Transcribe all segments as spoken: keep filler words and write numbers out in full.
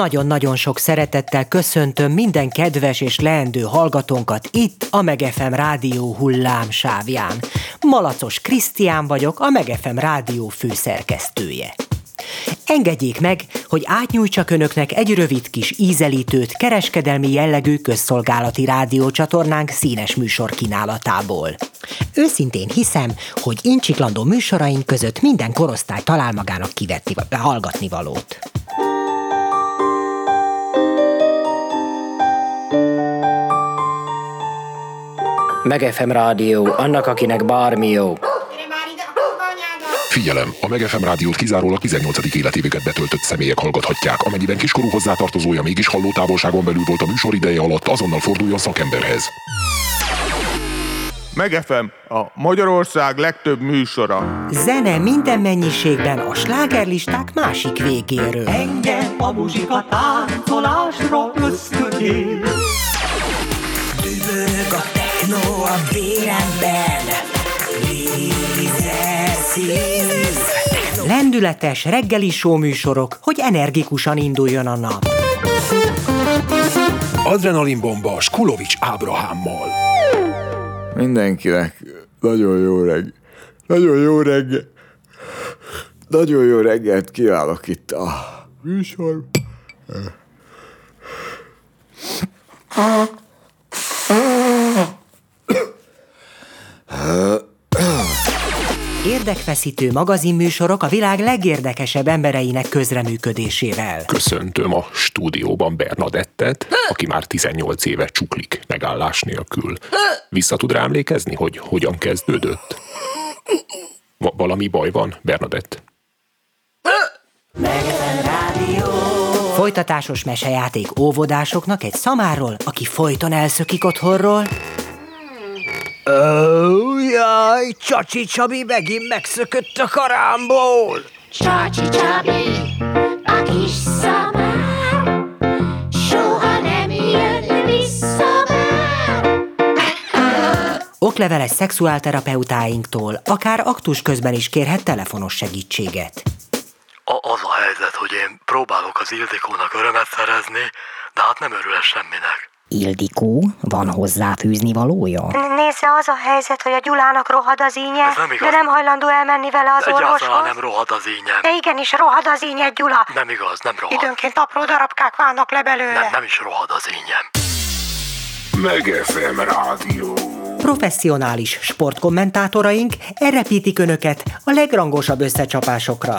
nagyon-nagyon sok szeretettel köszöntöm minden kedves és leendő hallgatónkat itt a MegFM Rádió hullámsávján. Malaczos Krisztián vagyok, a MegFM Rádió főszerkesztője. Engedjék meg, hogy átnyújtsak önöknek egy rövid kis ízelítőt kereskedelmi jellegű közszolgálati rádiócsatornánk színes műsor kínálatából. Őszintén hiszem, hogy incsiklandó műsoraink között minden korosztály talál magának kivetni, hallgatni valót. MegFM Rádió, annak akinek bármi jó. Figyelem! A MegFM Rádiót kizárólag tizennyolcadik életévüket betöltött személyek hallgathatják. Amennyiben kiskorú hozzátartozója mégis hallótávolságon belül volt a műsor ideje alatt, azonnal forduljon szakemberhez. MegFM, a Magyarország legtöbb műsora. Zene minden mennyiségben a slágerlisták másik végéről. Engem a muzsika táncolásra ösztökél. Dübög a techno a véremben. Lendületes reggeli showműsorok, hogy energikusan induljon a nap. Adrenalin bomba Skulovic Ábrahámmal. Mindenkinek nagyon jó reggelt, nagyon jó reggelt, nagyon jó reggelt kívánok itt a műsor. Érdekfeszítő magazinműsorok a világ legérdekesebb embereinek közreműködésével. Köszöntöm a stúdióban Bernadettet, aki már tizennyolc éve csuklik megállás nélkül. Vissza tud rá emlékezni, hogy hogyan kezdődött? Va- valami baj van, Bernadett? Folytatásos mesejáték óvodásoknak egy szamáról, aki folyton elszökik otthonról. Oh, jaj, Csacsi Csabi megint megszökött a karámból. Csacsi Csabi, a kis szamár, soha nem jön vissza már. Okleveles szexuálterapeutáinktól akár aktus közben is kérhet telefonos segítséget. A, az a helyzet, hogy én próbálok az Ildikónak örömet szerezni, de hát nem örül semminek. Ildikó, van hozzá fűzni valója? Nézze, az a helyzet, hogy a Gyulának rohad az ínye, nem de nem hajlandó elmenni vele az orvoshoz. Egyáltalán nem rohad az ínye. De igenis, rohad az ínye, Gyula. Nem igaz, nem rohad. Időnként apró darabkák válnak le belőle. Nem, nem is rohad az ínye. MegFM Rádió. Professzionális sportkommentátoraink elrepítik önöket a legrangosabb összecsapásokra.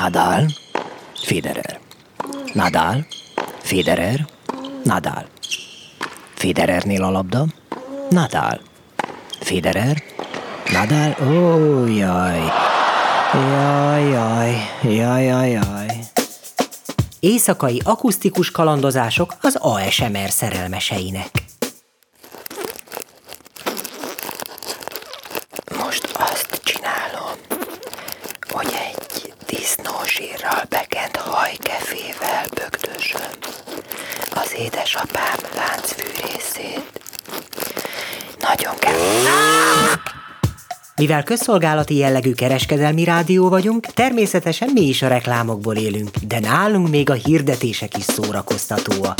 Nadal, Federer. Nadal, Federer. Nadal. Federernél a labda. Nadal. Federer. Nadal. Ó, jaj. Jaj, jaj. Jaj, jaj, jaj. Éjszakai akusztikus kalandozások az á es em er szerelmeseinek. Most azt csinálom, hogy egy disznósírral bekent hajkefével bögdösöm az édesapám láncfűrészét. Nagyon kemény. Mivel közszolgálati jellegű kereskedelmi rádió vagyunk, természetesen mi is a reklámokból élünk, de nálunk még a hirdetések is szórakoztatóak.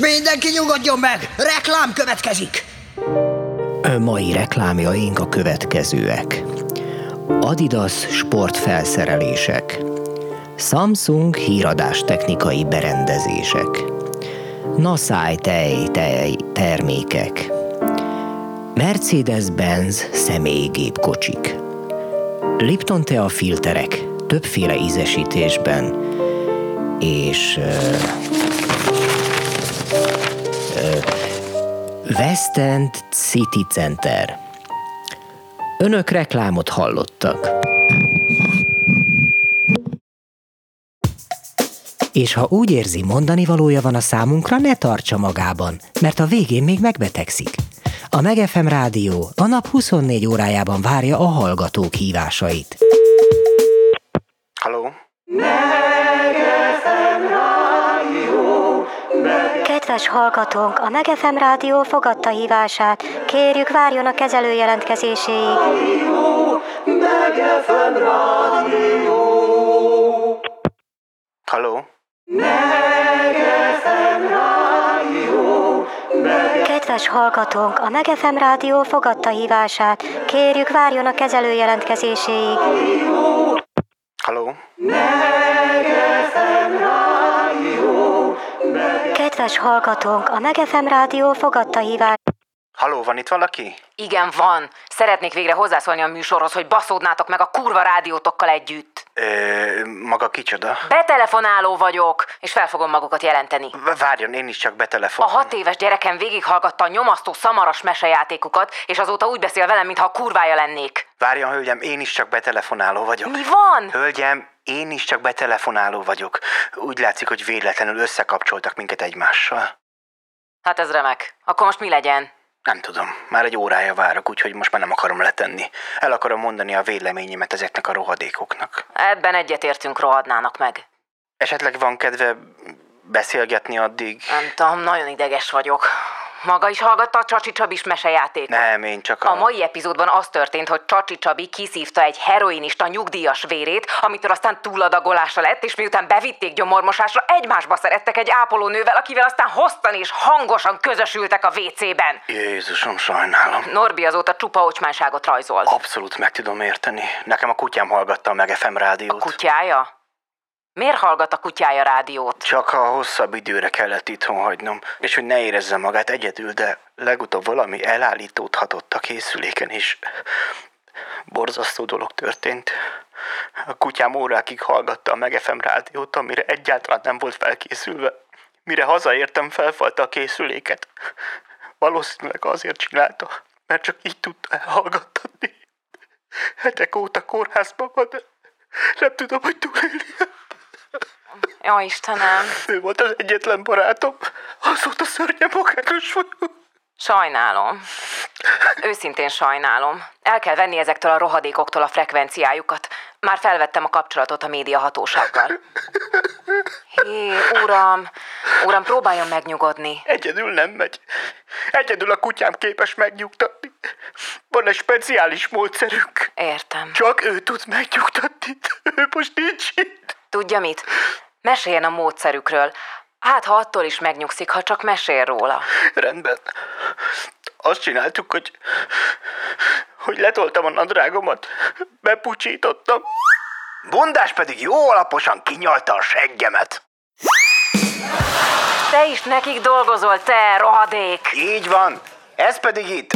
Mindenki nyugodjon meg! Reklám következik! A mai reklámjaink a következőek. Adidas sportfelszerelések. Samsung híradástechnikai berendezések. Naszály tej, tej termékek. Mercedes-Benz személygépkocsik. Lipton tea filterek többféle ízesítésben. És uh, uh, West End City Center. Önök reklámot hallottak. És ha úgy érzi, mondani valója van a számunkra, ne tartsa magában, mert a végén még megbetegszik. A MegFM Rádió a nap huszonnégy órájában várja a hallgatók hívásait. Halló? MegFM Rádió! Meg... Kedves hallgatónk, a MegFM Rádió fogadta hívását. Kérjük, várjon a kezelő jelentkezéséig. Rádió, MegFM Rádió! Halló? MegFM Rádió, Meg... Kedves hallgatónk, a MegFM Rádió fogadta hívását. Kérjük, várjon a kezelő jelentkezéséig. Halló? MegFM Rádió, Meg... Kedves hallgatónk, a MegFM Rádió fogadta hívást. Halló, van itt valaki? Igen, van. Szeretnék végre hozzászólni a műsorhoz, hogy baszódnátok meg a kurva rádiótokkal együtt. Ö, maga kicsoda? Betelefonáló vagyok, és fel fogom magukat jelenteni. Várjon, én is csak betelefonálom. A hat éves gyerekem végighallgatta a nyomasztó szamaras mesejátékokat, és azóta úgy beszél velem, mintha a kurvája lennék. Várjon, hölgyem, én is csak betelefonáló vagyok. Mi van? Hölgyem, én is csak betelefonáló vagyok. Úgy látszik, hogy véletlenül összekapcsoltak minket egymással. Hát ez remek. Akkor most mi legyen? Nem tudom, már egy órája várok, úgyhogy most már nem akarom letenni. El akarom mondani a véleményemet ezeknek a rohadékoknak. Ebben egyetértünk, rohadnának meg. Esetleg van kedve beszélgetni addig? Nem tudom, nagyon ideges vagyok. Maga is hallgatta a Csacsi Csabis mesejátékot? Nem, én csak a... A mai epizódban az történt, hogy Csacsi Csabi kiszívta egy heroinista nyugdíjas vérét, amitől aztán túladagolása lett, és miután bevitték gyomormosásra, egymásba szerettek egy ápolónővel, akivel aztán hosszan és hangosan közösültek a vé cében. Jézusom, sajnálom. Norbi azóta csupa ocsmánságot rajzol. Abszolút meg tudom érteni. Nekem a kutyám hallgatta a MegFM Rádiót. A kutyája? Miért hallgat a kutyája rádiót? Csak a hosszabb időre kellett itthon hagynom, és hogy ne érezze magát egyedül, de legutóbb valami elállítódhatott a készüléken is. Borzasztó dolog történt. A kutyám órákig hallgatta a MegFM Rádiót, amire egyáltalán nem volt felkészülve. Mire hazaértem, felfalta a készüléket. Valószínűleg azért csinálta, mert csak így tudta elhallgattatni. Hetek óta kórházban van, de nem tudom, hogy túlélni. Ja, Istenem. Ő volt az egyetlen barátom, azóta szörnyen magányos vagyok. Sajnálom. Őszintén sajnálom. El kell venni ezektől a rohadékoktól a frekvenciájukat. Már felvettem a kapcsolatot a médiahatósággal. Hé, uram, uram, próbáljon megnyugodni. Egyedül nem megy. Egyedül a kutyám képes megnyugtatni. Van egy speciális módszerünk. Értem. Csak ő tud megnyugtatni, ő most nincs itt. Tudja mit? Meséljen a módszerükről. Hát, ha attól is megnyugszik, ha csak mesél róla. Rendben. Azt csináltuk, hogy... hogy letoltam a nadrágomat, bepucsítottam. Bundás pedig jó alaposan kinyalta a seggemet. Te is nekik dolgozol, te rohadék! Így van. Ez pedig itt.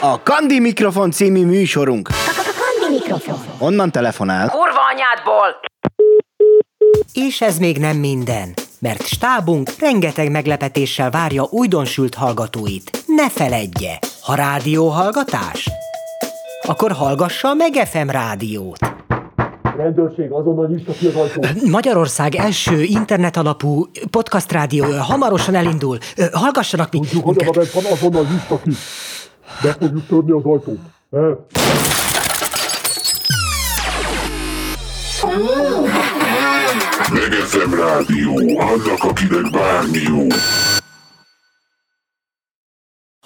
A Kandi Mikrofon című műsorunk. Kandi Mikrofon. Onnan telefonál. Kurva anyádból! És ez még nem minden, mert stábunk rengeteg meglepetéssel várja újdonsült hallgatóit. Ne feledje, ha rádióhallgatás, akkor hallgassa a MegFM Rádiót. Rendőrség, azonnal nyissa ki az ajtót. Magyarország első internet alapú podcast rádió hamarosan elindul. Hallgassanak mi... Tudjuk, hogy a bent van, azonnal nyissa ki. Be fogjuk törni az ajtót. MegFM Rádió, annak, akinek bármi jó.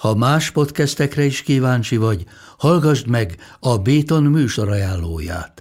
Ha más podcastekre is kíváncsi vagy, hallgasd meg a Beton műsor ajánlóját.